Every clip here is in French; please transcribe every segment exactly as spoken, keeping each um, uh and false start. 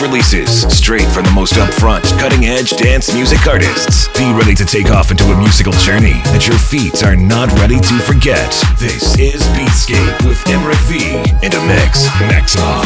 Releases straight from the most upfront, cutting-edge dance music artists. Be ready to take off into a musical journey that your feet are not ready to forget. This is Beatscape with Emmerick V and a mix, Maxima.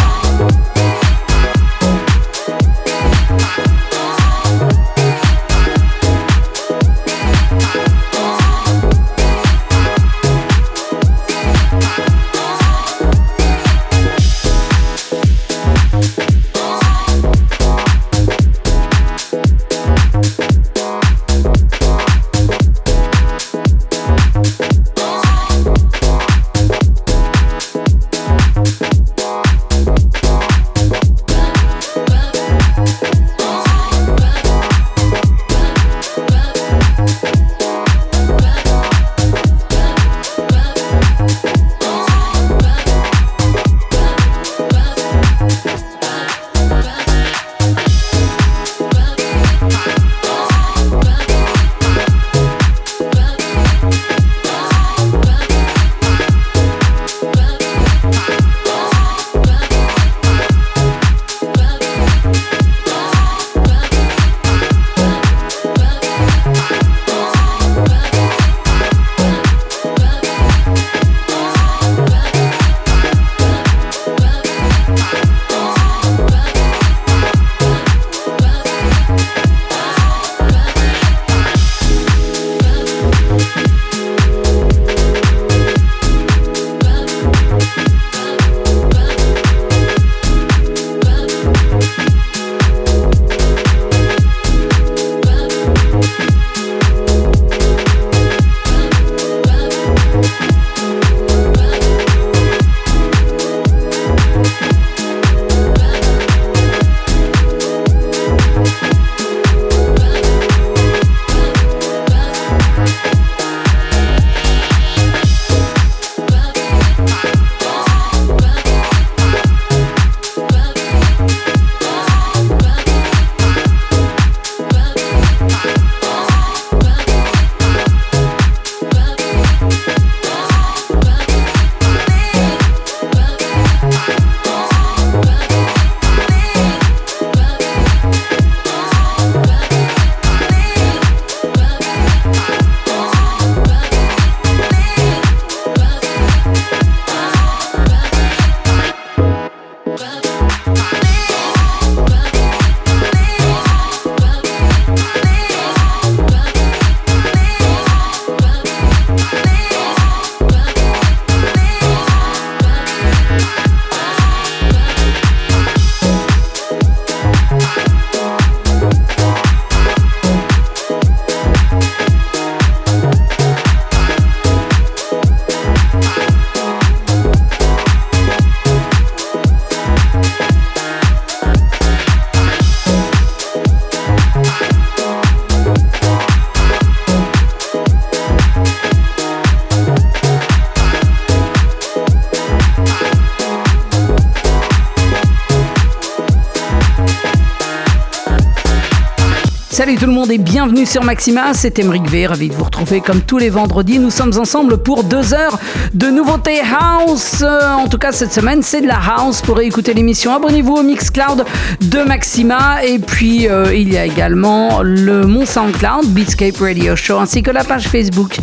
Salut tout le monde et bienvenue sur Maxima, c'est Emmerick V, ravi de vous retrouver comme tous les vendredis. Nous sommes ensemble pour deux heures de nouveautés house. Euh, en tout cas cette semaine c'est de la house. Pour écouter l'émission, abonnez-vous au Mixcloud de Maxima et puis euh, il y a également le mon Soundcloud, Beatscape Radio Show ainsi que la page Facebook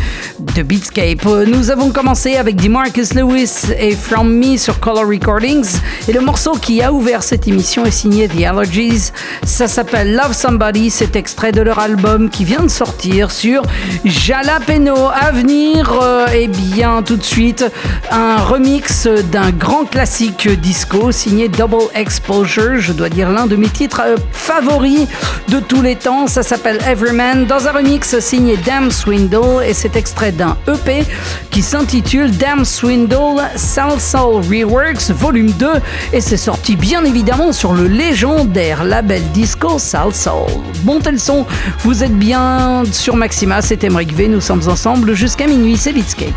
de Beatscape. Euh, nous avons commencé avec Demarkus Lewis et From Me sur Kolour Recordings et le morceau qui a ouvert cette émission est signé The Allergies. Ça s'appelle Love Somebody, c'était extrait de leur album qui vient de sortir sur Jalapeno. À venir, euh, et bien tout de suite, un remix d'un grand classique disco signé Double Exposure. Je dois dire l'un de mes titres euh, favoris de tous les temps. Ça s'appelle Everyman dans un remix signé Dam Swindle et c'est extrait d'un E P qui s'intitule Dam Swindle Salsoul Reworks Volume deux et c'est sorti bien évidemment sur le légendaire label disco Salsoul. Bon téléphone. Son. Vous êtes bien sur Maxima, c'est Emmerick V, nous sommes ensemble jusqu'à minuit, c'est Beatscape.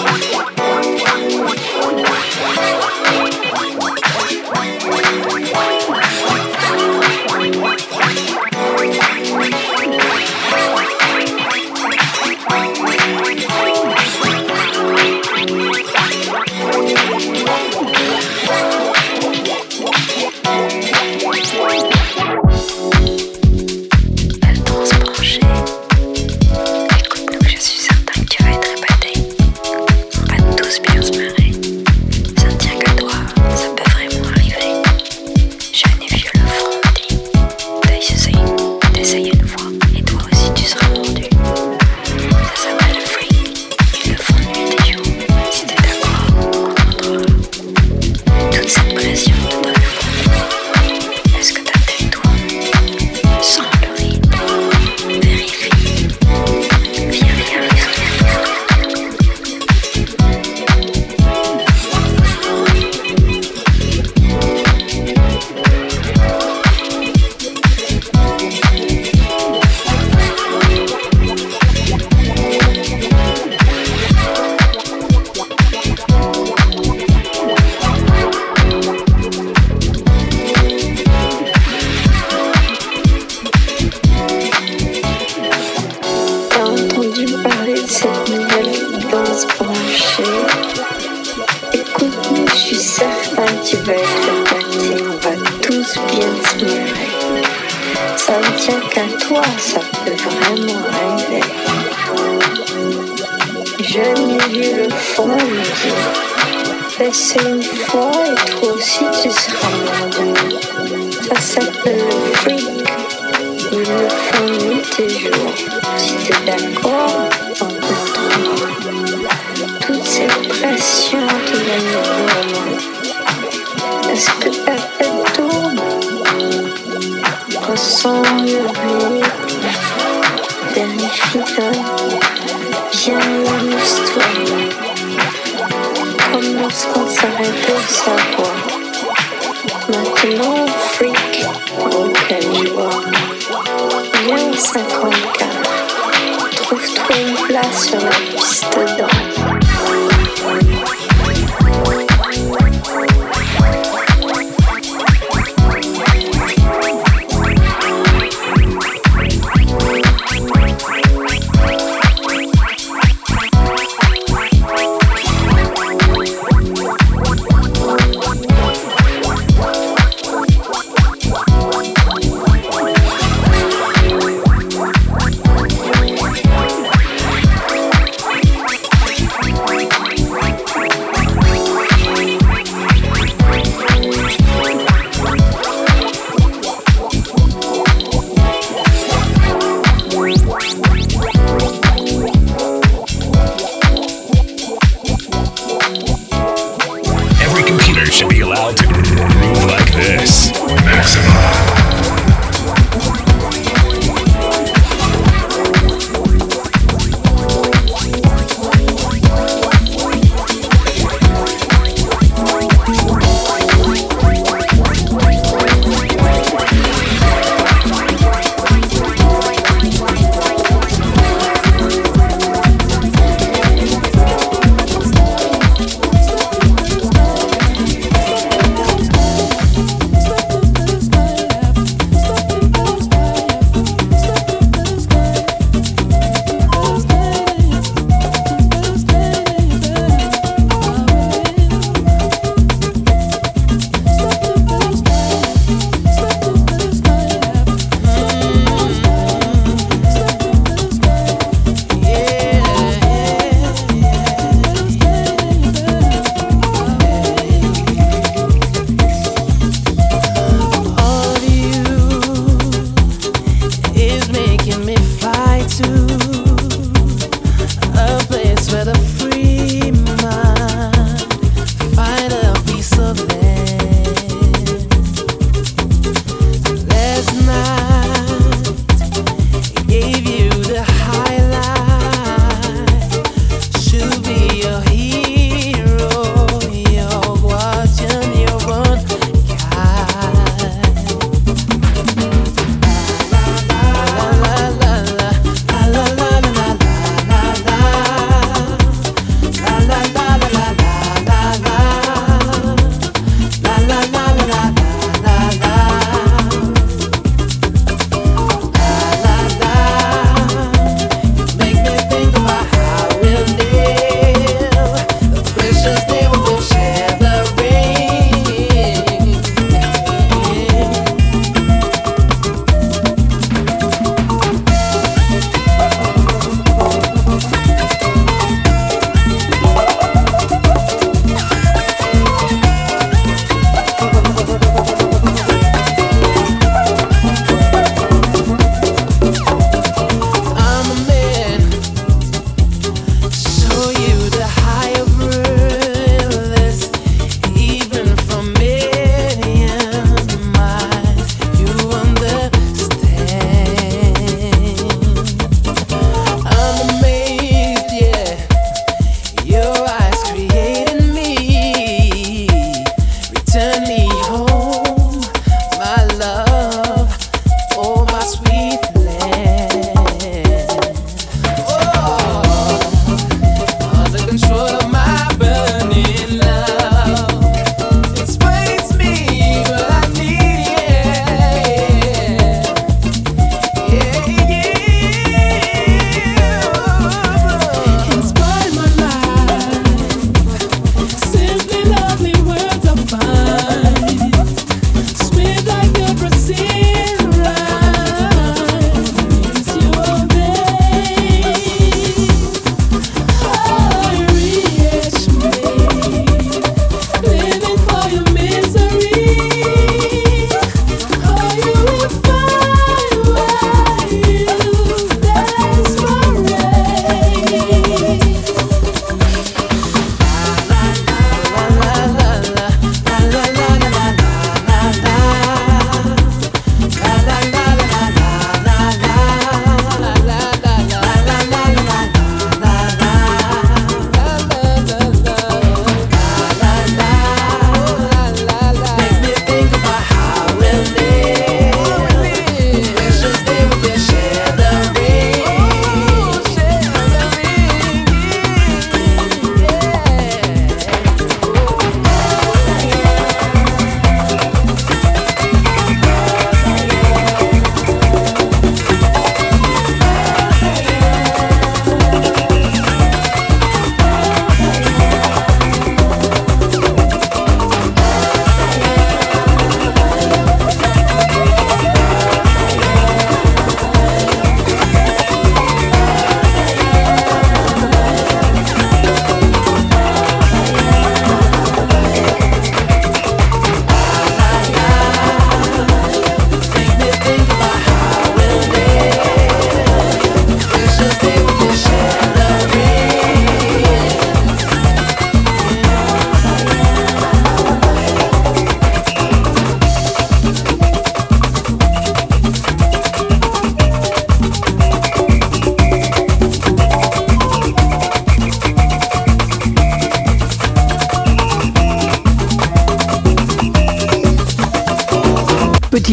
What? branchée. Écoute-nous, je suis certain que tu vas être batté. On va tous bien se marrer. Ça ne tient qu'à toi, ça peut vraiment arriver. Je n'ai vu le fond, je dis. Fais une fois et toi aussi tu seras merdeux. Ça s'appelle le freak. Ils le font nuit et jour. Si t'es d'accord, on contrôle. Toute cette pression qui vient de nous. Est-ce que ta tête tourne? Ressens le bruit. Vérifie-le. Viens et amuse-toi. Comme lorsqu'on s'arrête pour savoir. Maintenant, freak, aucun joie. Viens au cinquante-quatre, trouve-toi une place sur la piste de danse.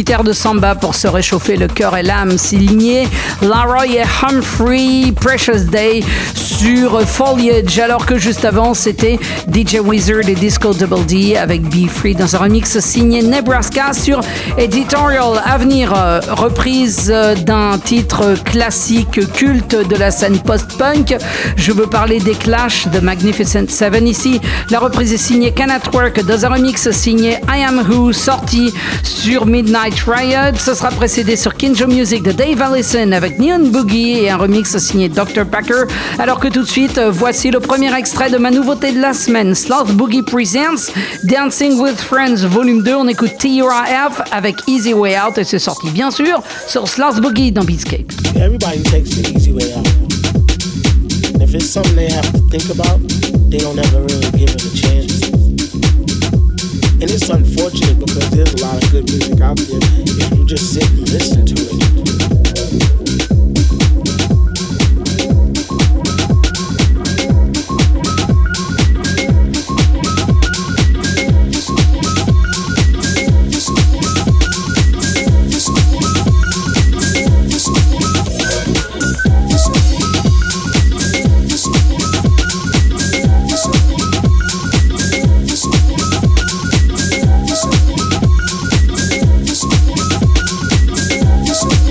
tributaire de samba pour se réchauffer le cœur et l'âme, signé Laroye et Humphrey, Precious Day sur Foliage, alors que juste avant c'était D J Wizard et Disco Double D avec Be Free dans un remix signé Nebraska sur Editorial. À venir, reprise d'un titre classique culte de la scène post-punk, je veux parler des Clash, The Magnificent Seven ici. La reprise est signée Ken at Work dans un remix signé Yam Who? Sorti sur Midnight Riot. Ce sera précédé sur Kinjo Music de Dave Allison avec Neon Boogie et un remix signé docteur Packer. Alors que tout de suite, voici le premier extrait de ma nouveauté de la semaine, Slothboogie Presents Dancing with Friends Volume deux. On écoute T U R F avec Easy Way Out et c'est sorti bien sûr sur Slothboogie dans Beatscape. Everybody takes the easy way out. And if it's something they have to think about, they don't ever really give it a chance. And it's unfortunate because there's a lot of good music out there if you just sit and listen to it. We'll be right back.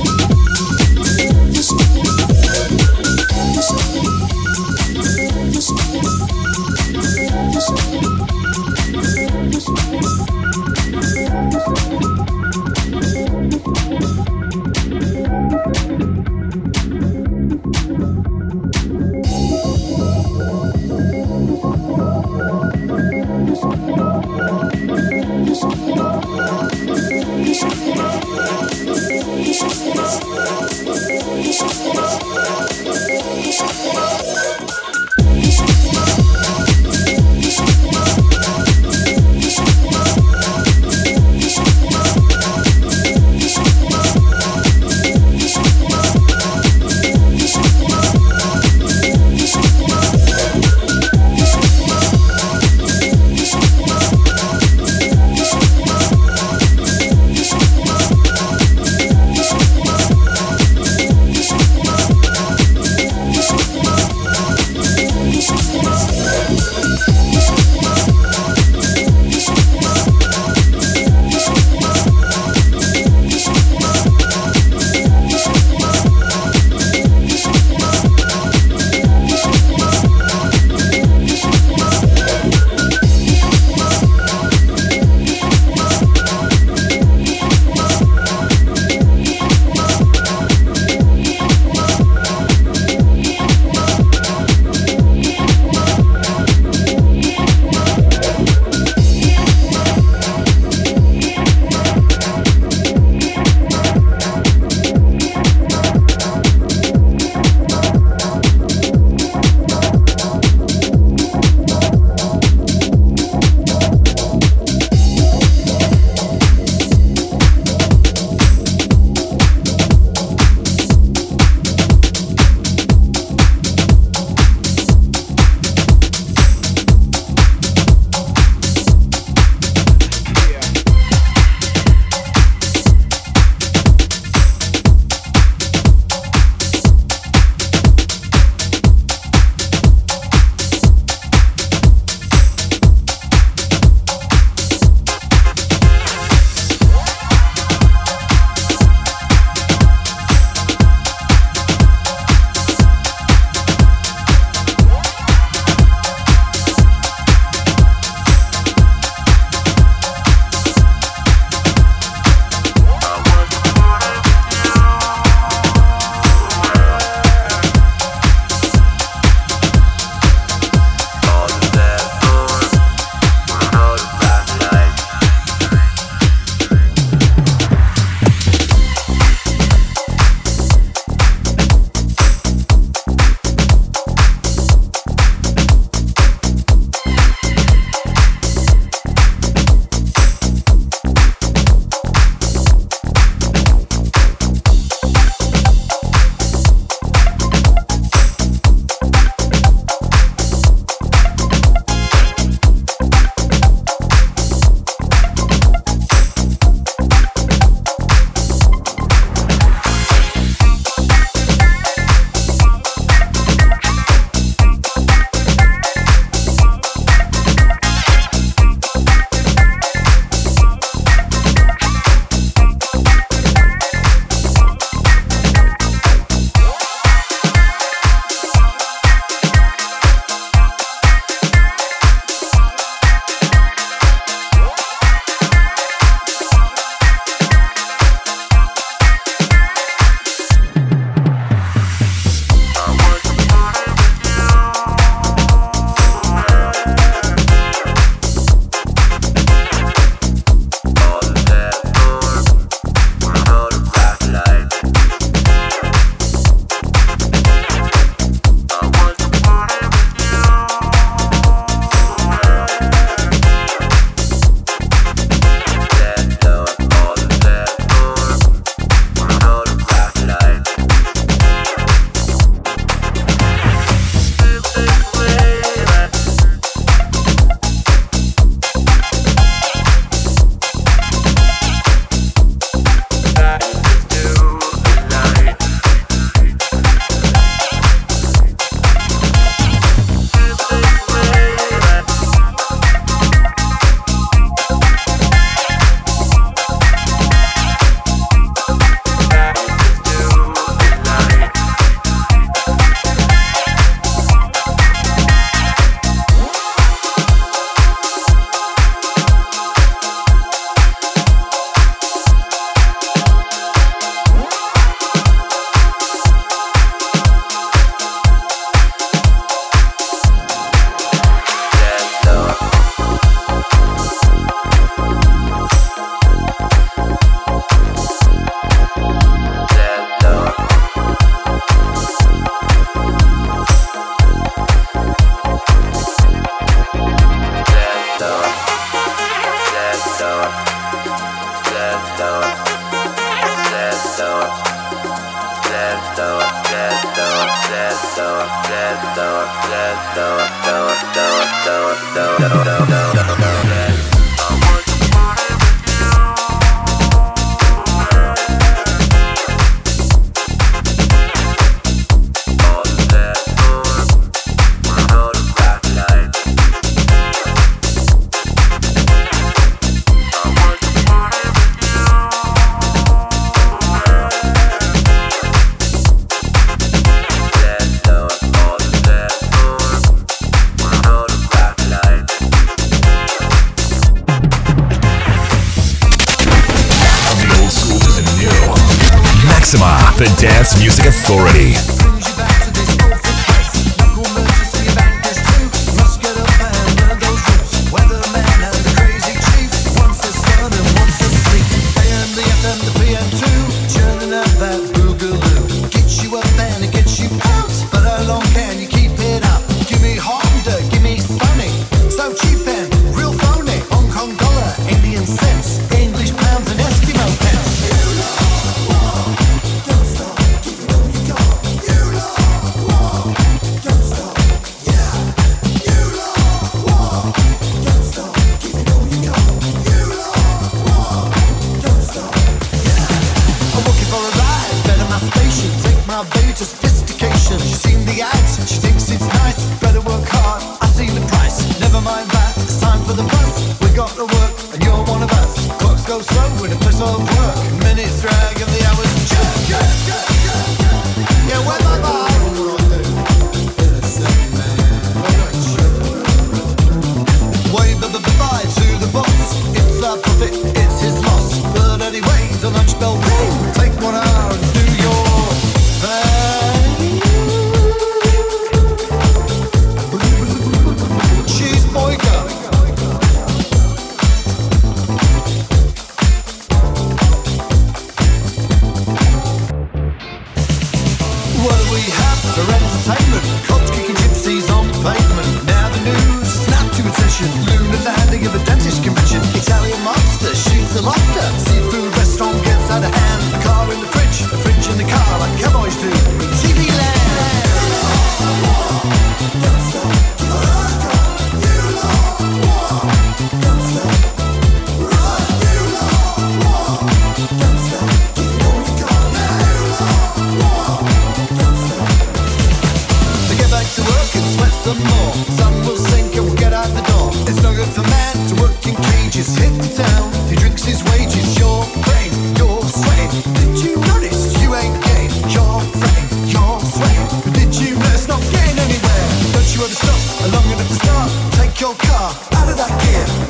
The Dance Music Authority.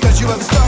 Don't you ever stop?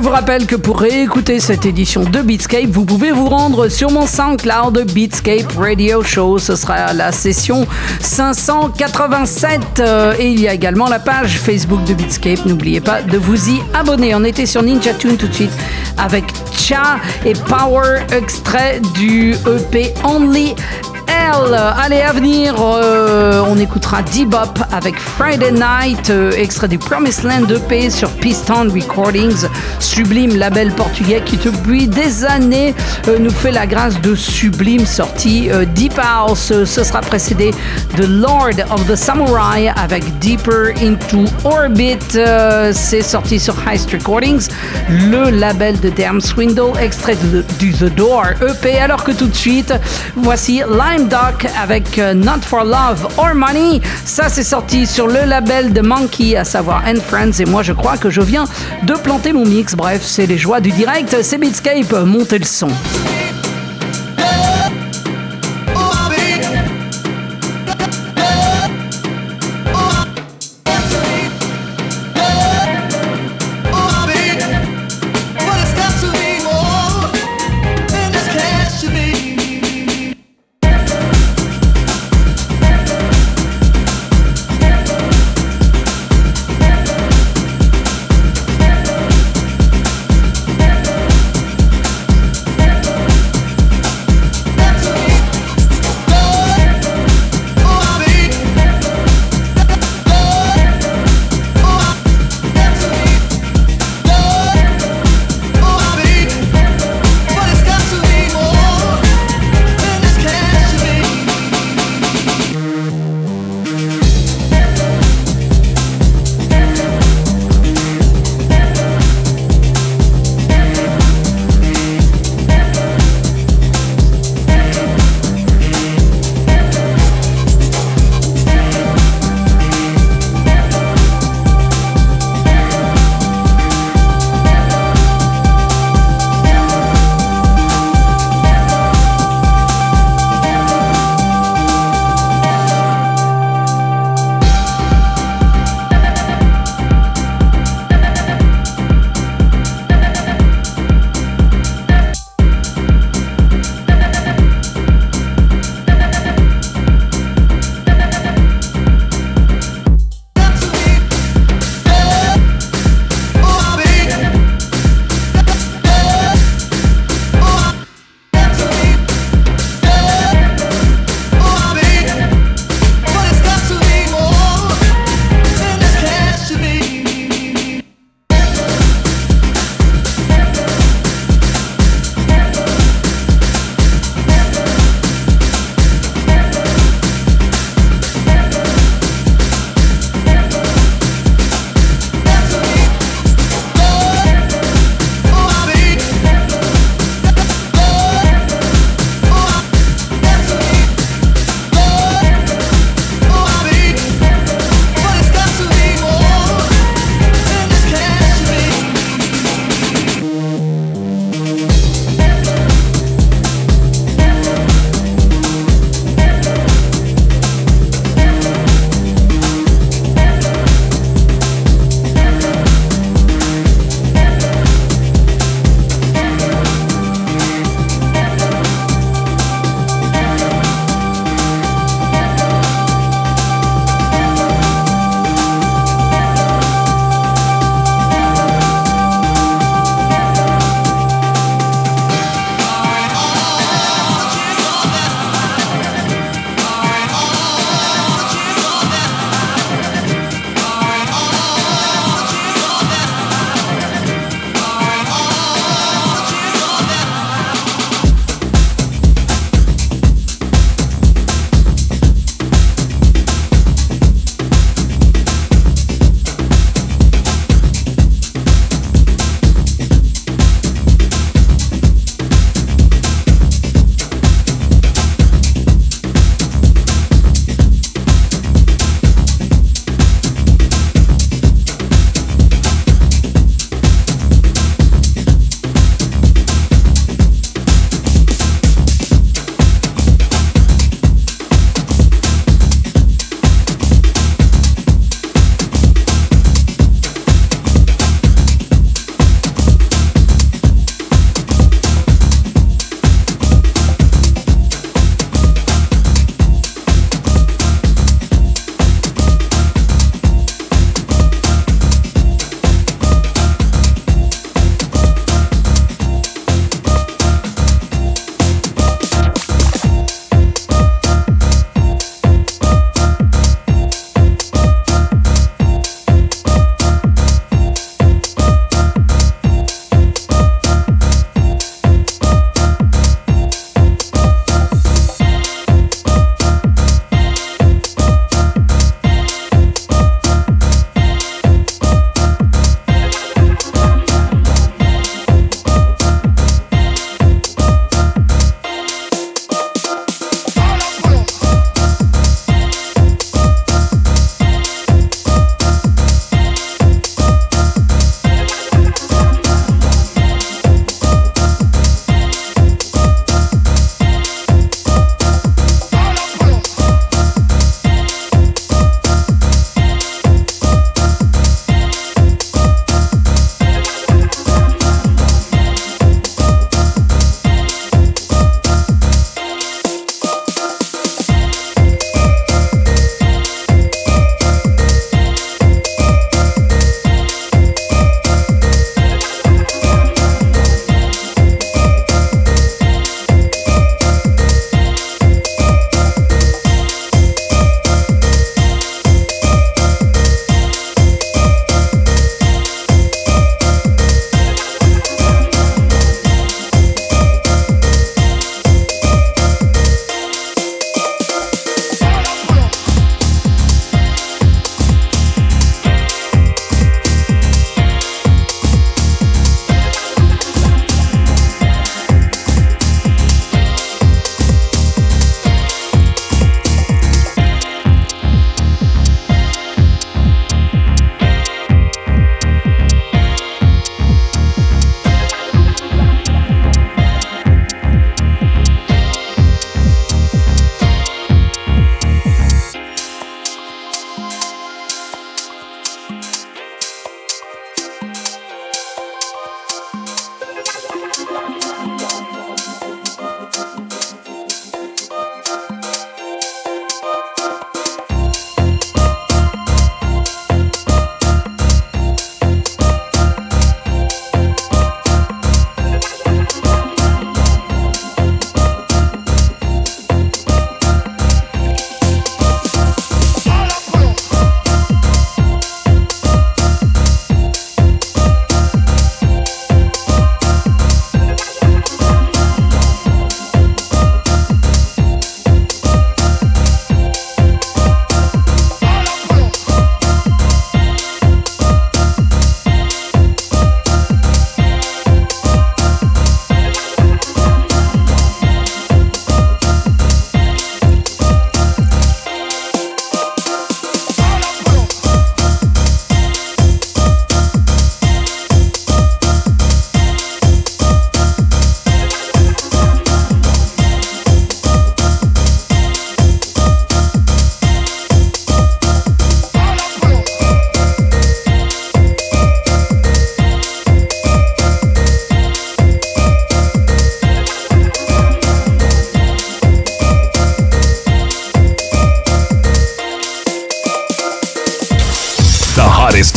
vous rappelle que pour réécouter cette édition de Beatscape, vous pouvez vous rendre sur mon SoundCloud Beatscape Radio Show. Ce sera la session cinq cent quatre-vingt-sept. Et il y a également la page Facebook de Beatscape. N'oubliez pas de vous y abonner. On était sur Ninja Tune tout de suite avec T S H A et Power, extrait du E P Only Hell. Allez, à venir, euh, on écoutera Deebop avec Friday Night, euh, extrait du Promised Land E P sur Piston Recordings, sublime label portugais qui depuis des années euh, nous fait la grâce de sublimes sorties euh, Deep House. Euh, ce sera précédé de Lore of the Samurai avec Deeper into Orbit. Euh, c'est sorti sur Heist Recordings, le label de Dam Swindle, extrait de, du The Door E P. Alors que tout de suite, voici Lime Doc avec euh, Not For Love Or Money. Ça, c'est sorti sur le label de Monkey, à savoir And Friends, et moi je crois que je viens de planter mon mix. Bref, c'est les joies du direct, c'est Beatscape, montez le son.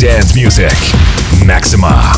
dance music. Maxima.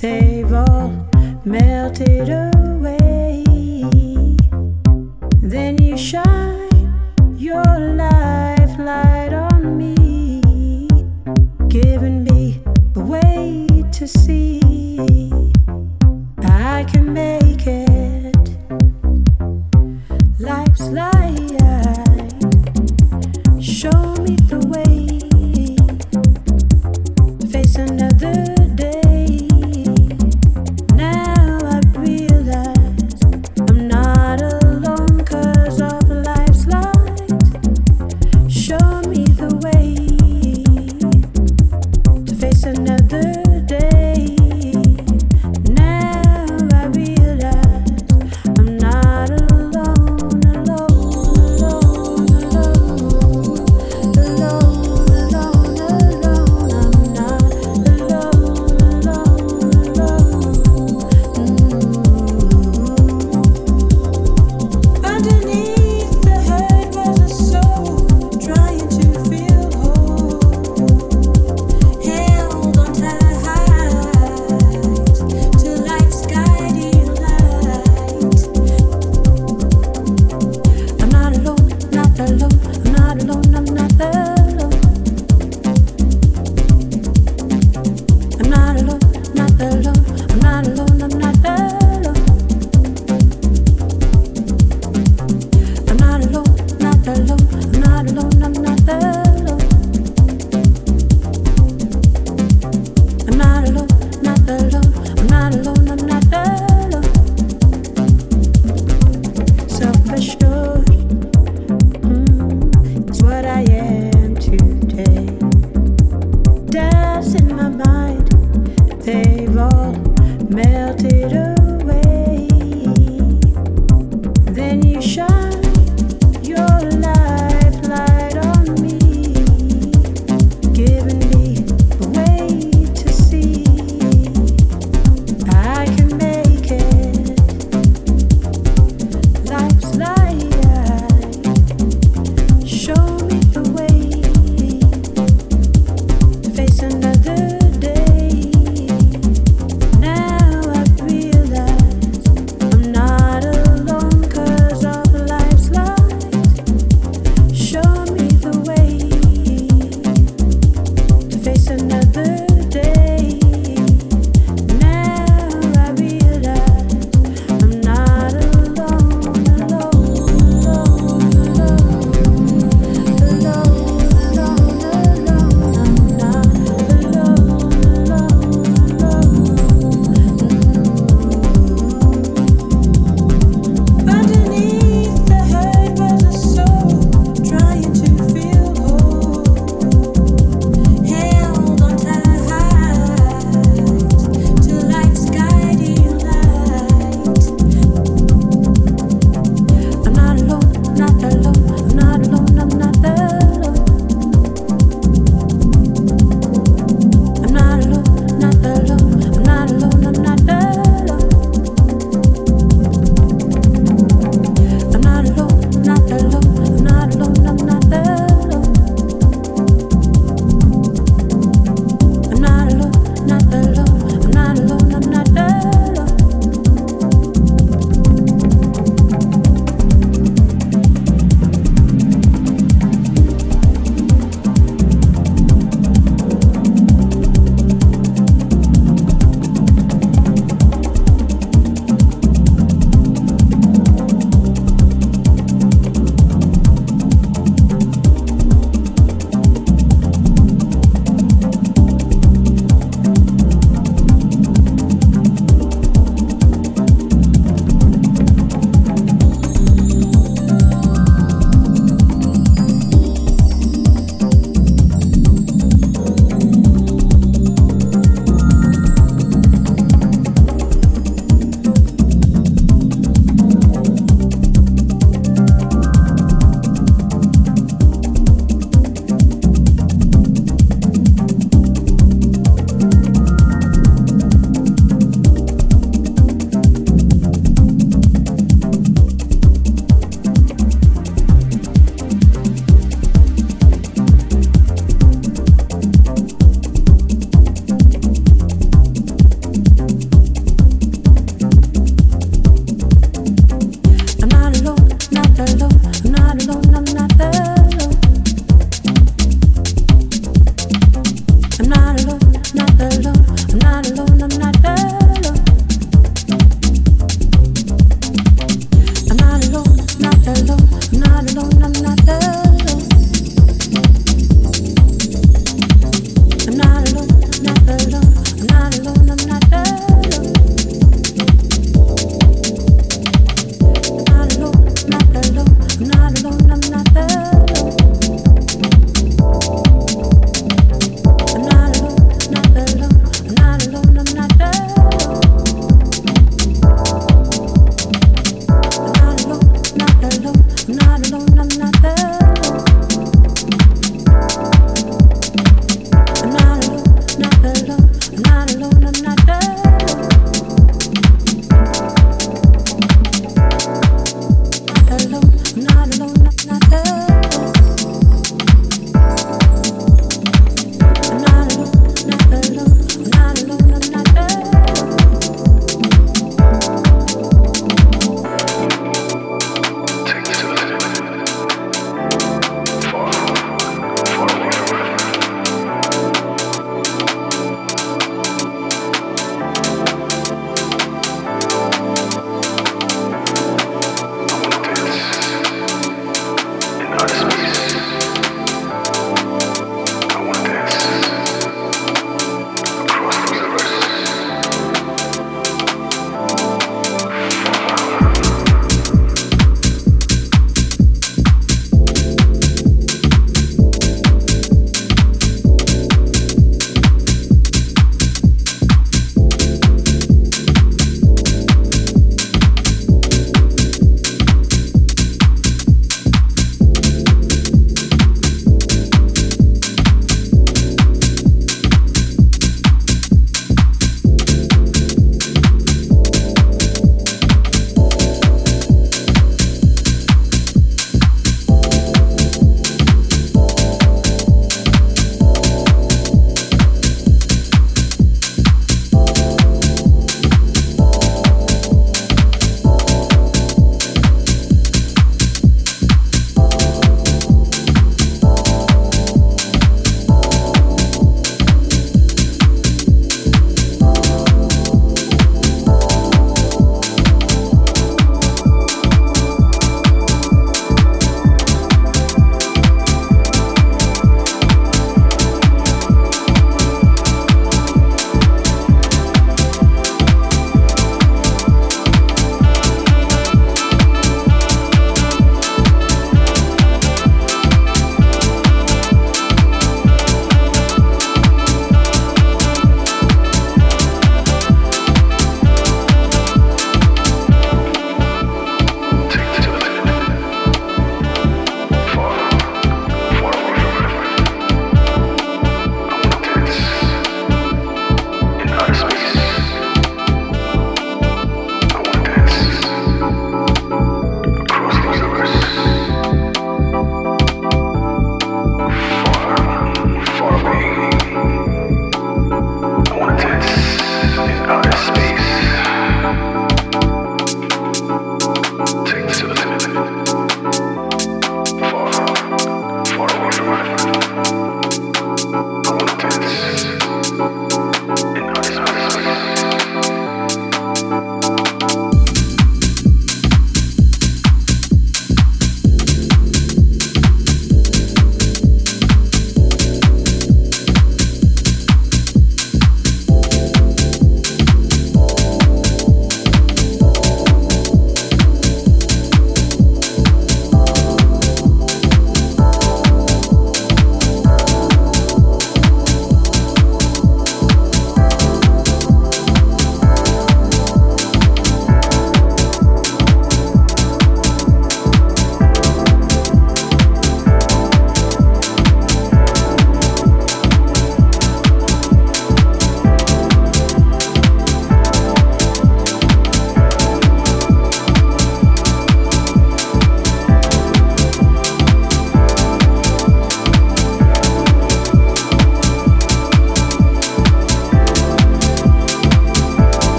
They've all melted away. Then you shine your life light on me, giving me a way to see I can make it. Life's light, show me the way to face another. Face another day. Now I realize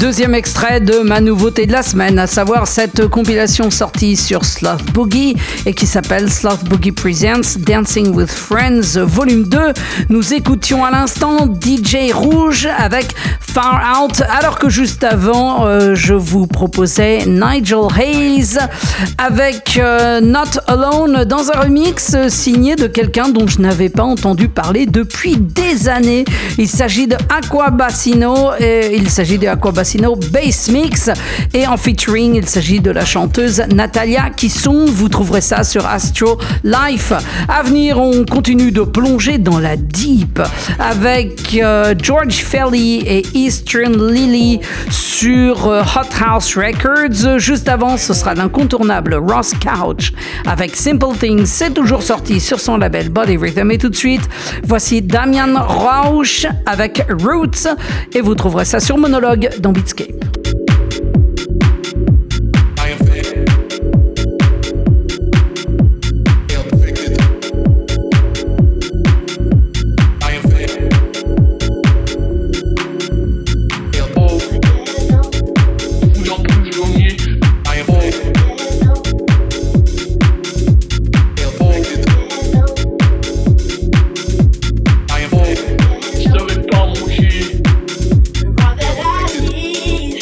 deuxième extrait de ma nouveauté de la semaine, à savoir cette compilation sortie sur Slothboogie et qui s'appelle Slothboogie Presents Dancing with Friends Volume deux. Nous écoutions à l'instant D J Rouge avec Far Out, alors que juste avant euh, je vous proposais Nigel Hayes avec euh, Not Alone dans un remix signé de quelqu'un dont je n'avais pas entendu parler depuis des années. Il s'agit de Aqua Bassino et il s'agit de Aqua Bassino Bass Mix et en featuring il s'agit de la chanteuse Natalia Kisson. Vous trouverez ça sur Astro Life. À venir, on continue de plonger dans la deep avec euh, George Felly et Eastern Lily sur euh, Hot House Records. Juste avant, ce sera l'incontournable Ross Couch avec Simple Things. C'est toujours sorti sur son label Body Rhythm. Et tout de suite, voici Damian Rauch avec Roots et vous trouverez ça sur Monologue dans Beatscape. All that I need.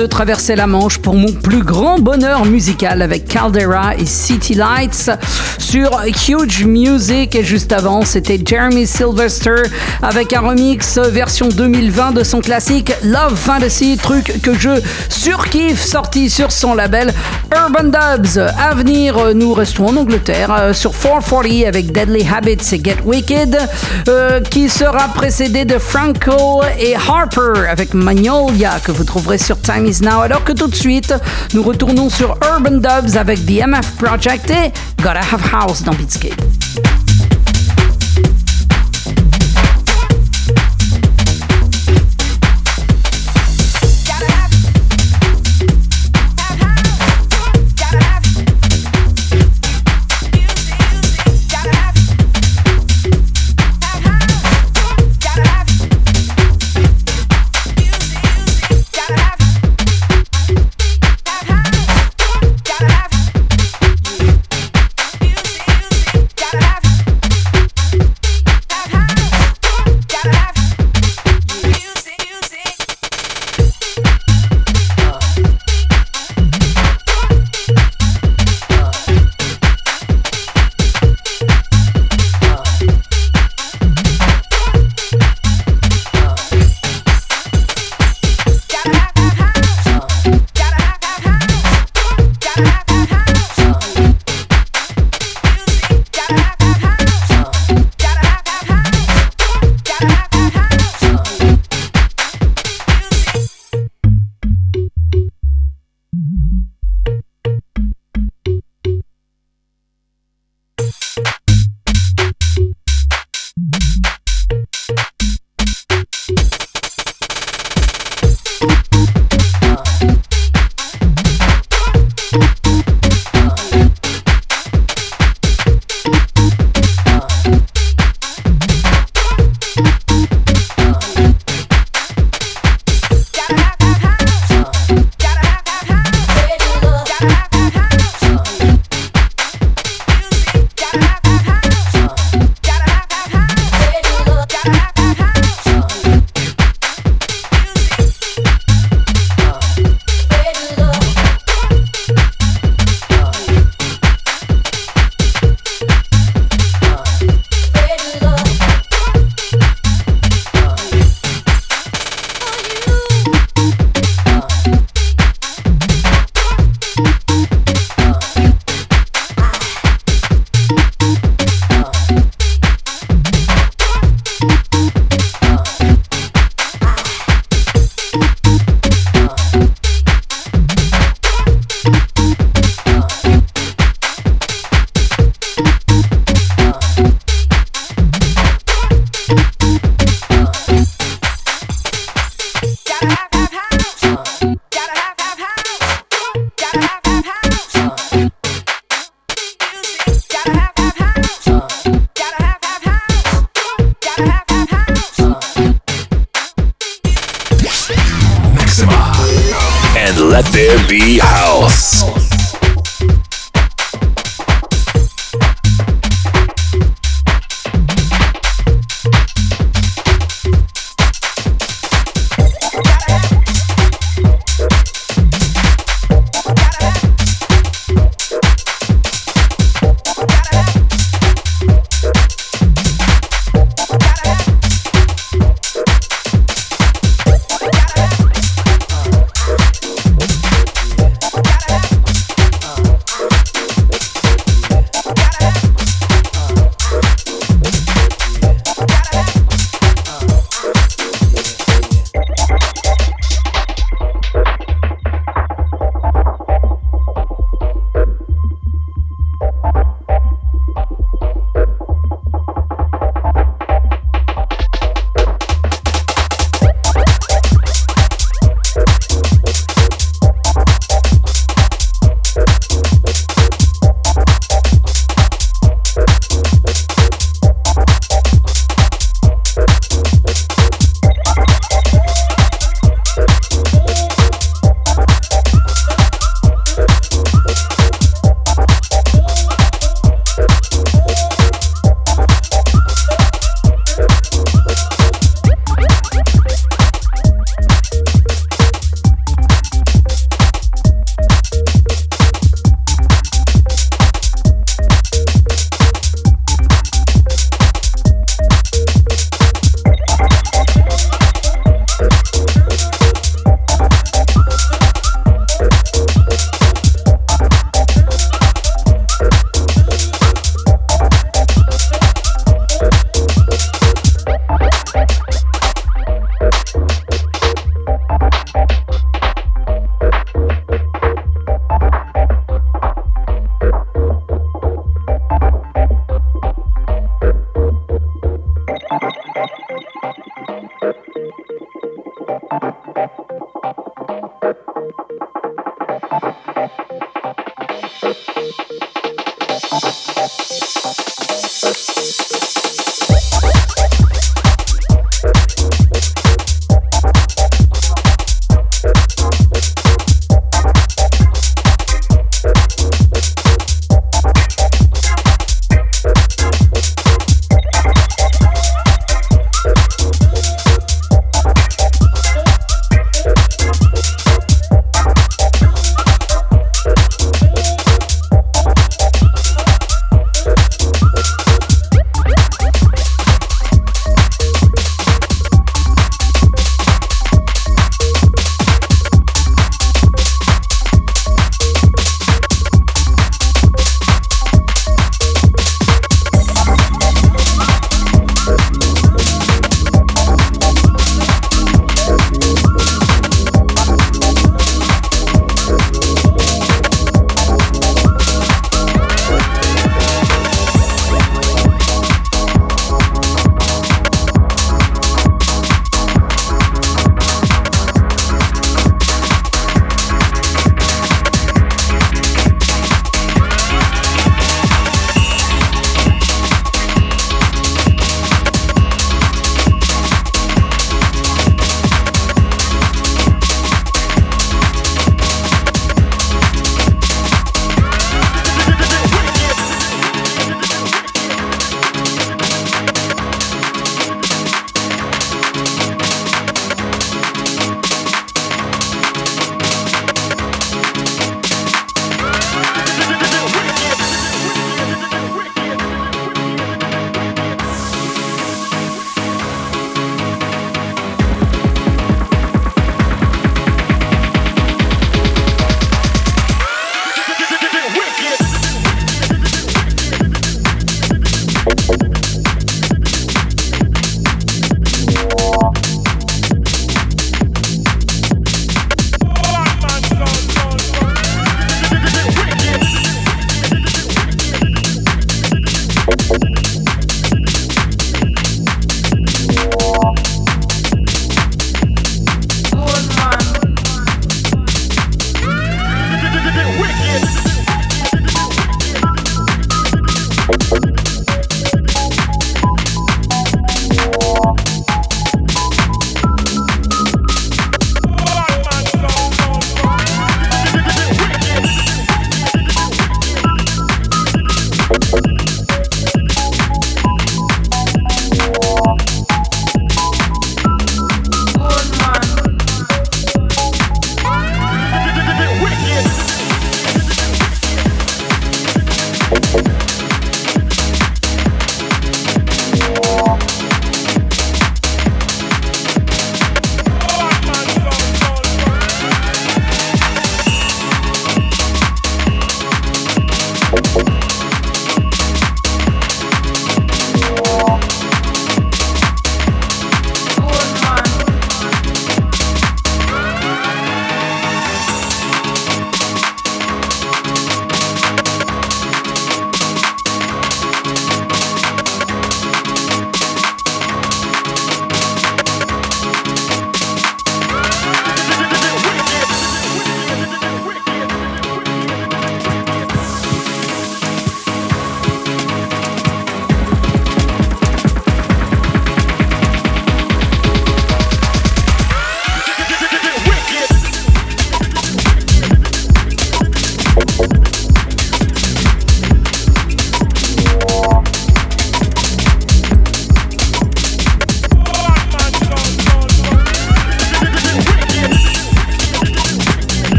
de traverser la Manche pour mon plus grand bonheur musical avec Caldera et City Lights sur Huge Music. Et juste avant, c'était Jeremy Sylvester avec un remix version deux mille vingt de son classique Love Fantasy, truc que je surkiffe, sorti sur son label Urban Dubz. À venir, nous restons en Angleterre sur four forty avec Deadly Habits et Get Wicked, euh, qui sera précédé de Franco et Harper avec Magnolia, que vous trouverez sur Time Is Now, alors que tout de suite nous retournons sur Urban Dubz avec The M F Project et Gotta Have House dans Beatscape.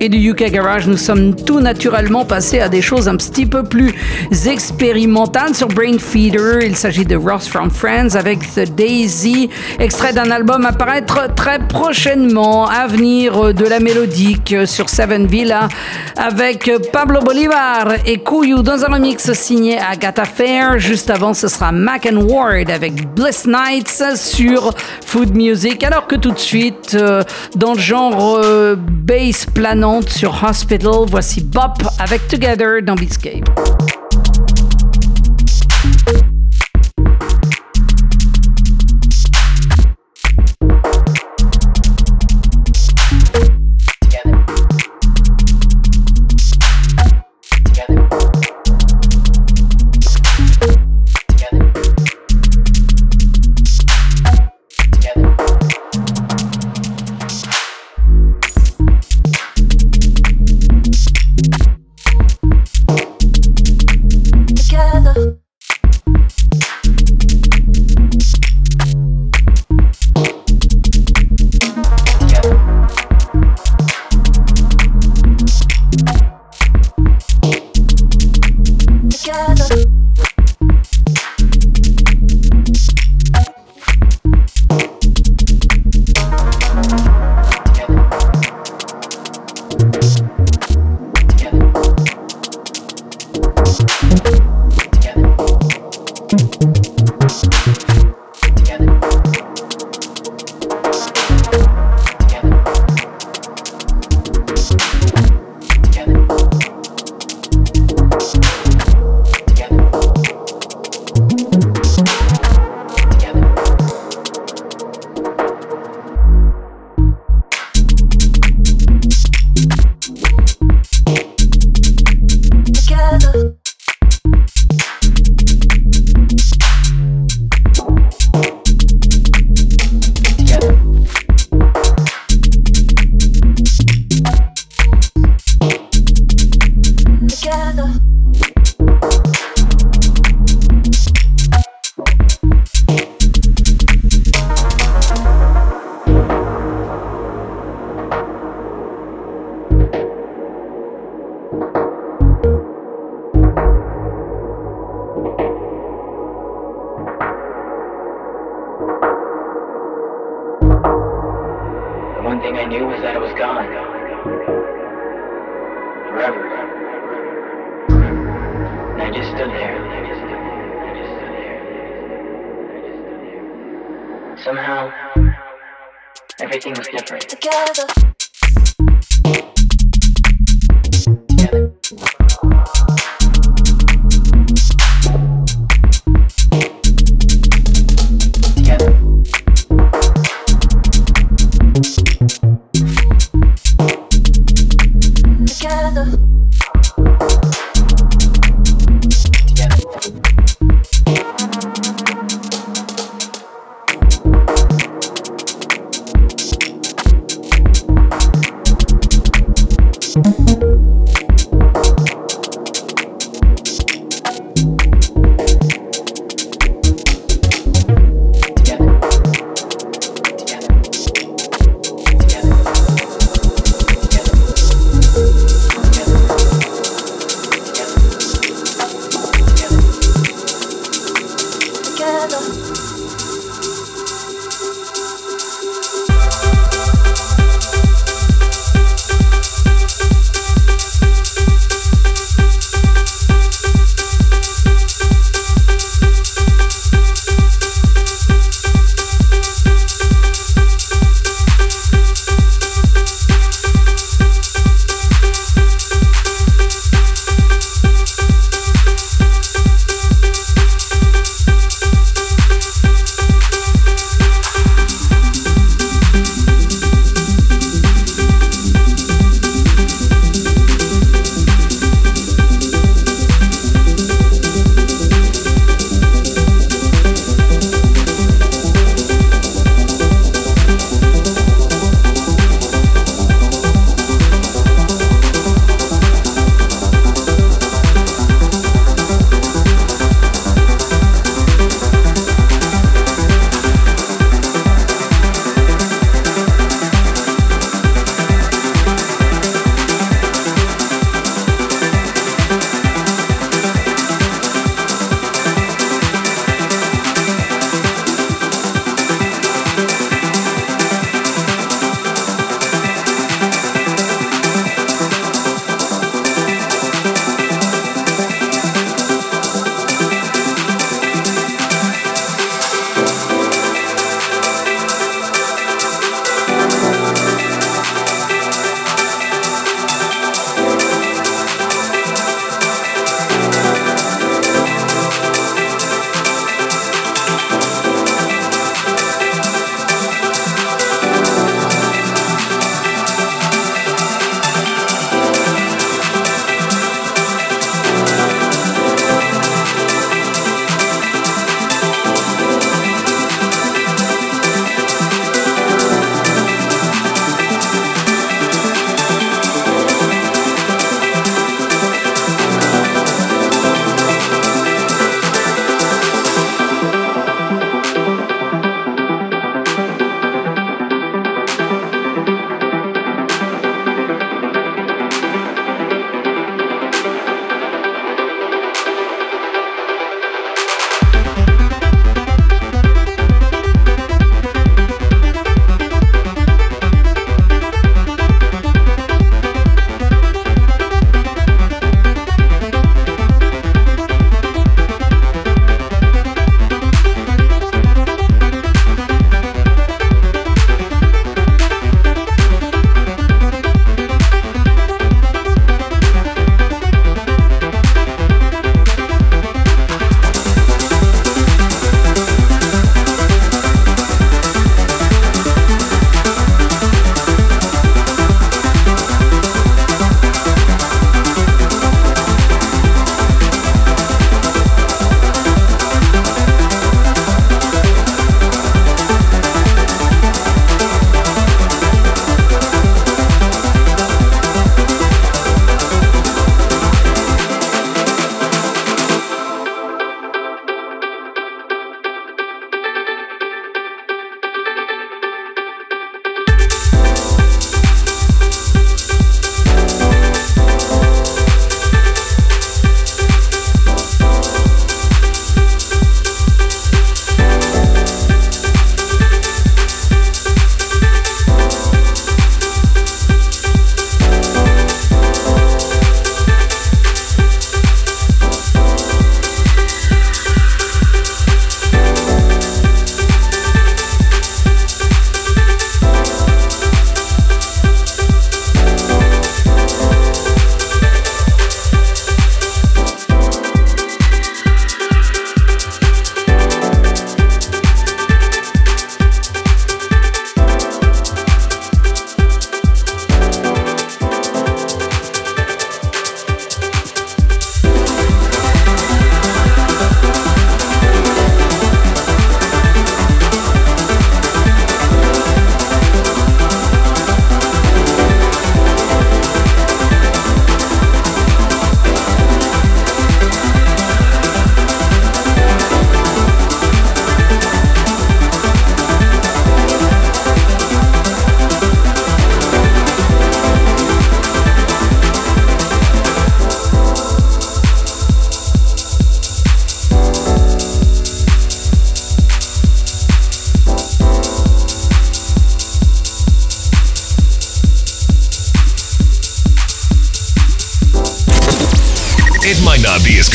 Et du U K Garage, nous sommes tout naturellement passés à des choses un petit peu plus expérimentales sur Brain Feeder. Il s'agit de Ross from Friends avec The Daisy, extrait d'un album à paraître très prochainement, Avenir de la Mélodique sur Seven Villa avec Pablo Bolivar et Kuyu dans un remix signé Agatha Fair. Juste avant, ce sera Mac and Ward avec Bliss Nights sur Food Music. Alors que tout de suite, dans le genre euh, bass planant, sur Hospital, voici Bop avec Together dans Beatscape.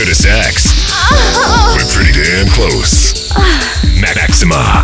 minus X. Oh. We're pretty damn close. Oh. Maxima.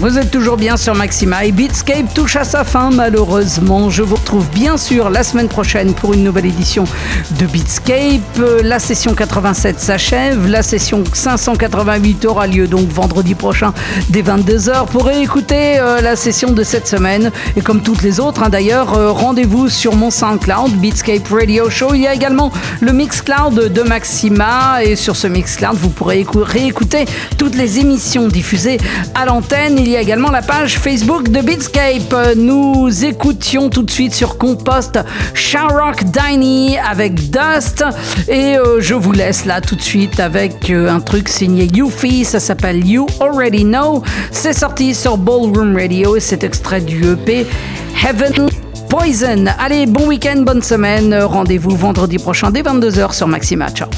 Vous êtes toujours bien sur Maxima et Beatscape touche à sa fin malheureusement. Je vous retrouve bien sûr la semaine prochaine pour une nouvelle édition de Beatscape. La session quatre-vingt-sept s'achève, la session cinq cent quatre-vingt-huit aura lieu donc vendredi prochain dès vingt-deux heures pour réécouter euh, la session de cette semaine. Et comme toutes les autres hein, d'ailleurs, euh, rendez-vous sur mon SoundCloud, Beatscape Radio Show. Il y a également le Mixcloud de Maxima et sur ce Mixcloud vous pourrez écou- réécouter toutes les émissions diffusées à l'antenne. Il y a également la page Facebook de Beatscape. Nous écoutions tout de suite sur Compost Sharrock Diney avec Dust et euh, je vous laisse là tout de suite avec euh, un truc signé Yuffie, ça s'appelle You Already Know. C'est sorti sur Ballroom Radio et c'est extrait du E P Heaven Poison. Allez, bon week-end, bonne semaine. Rendez-vous vendredi prochain dès vingt-deux heures sur Maxima. Ciao.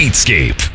Beatscape.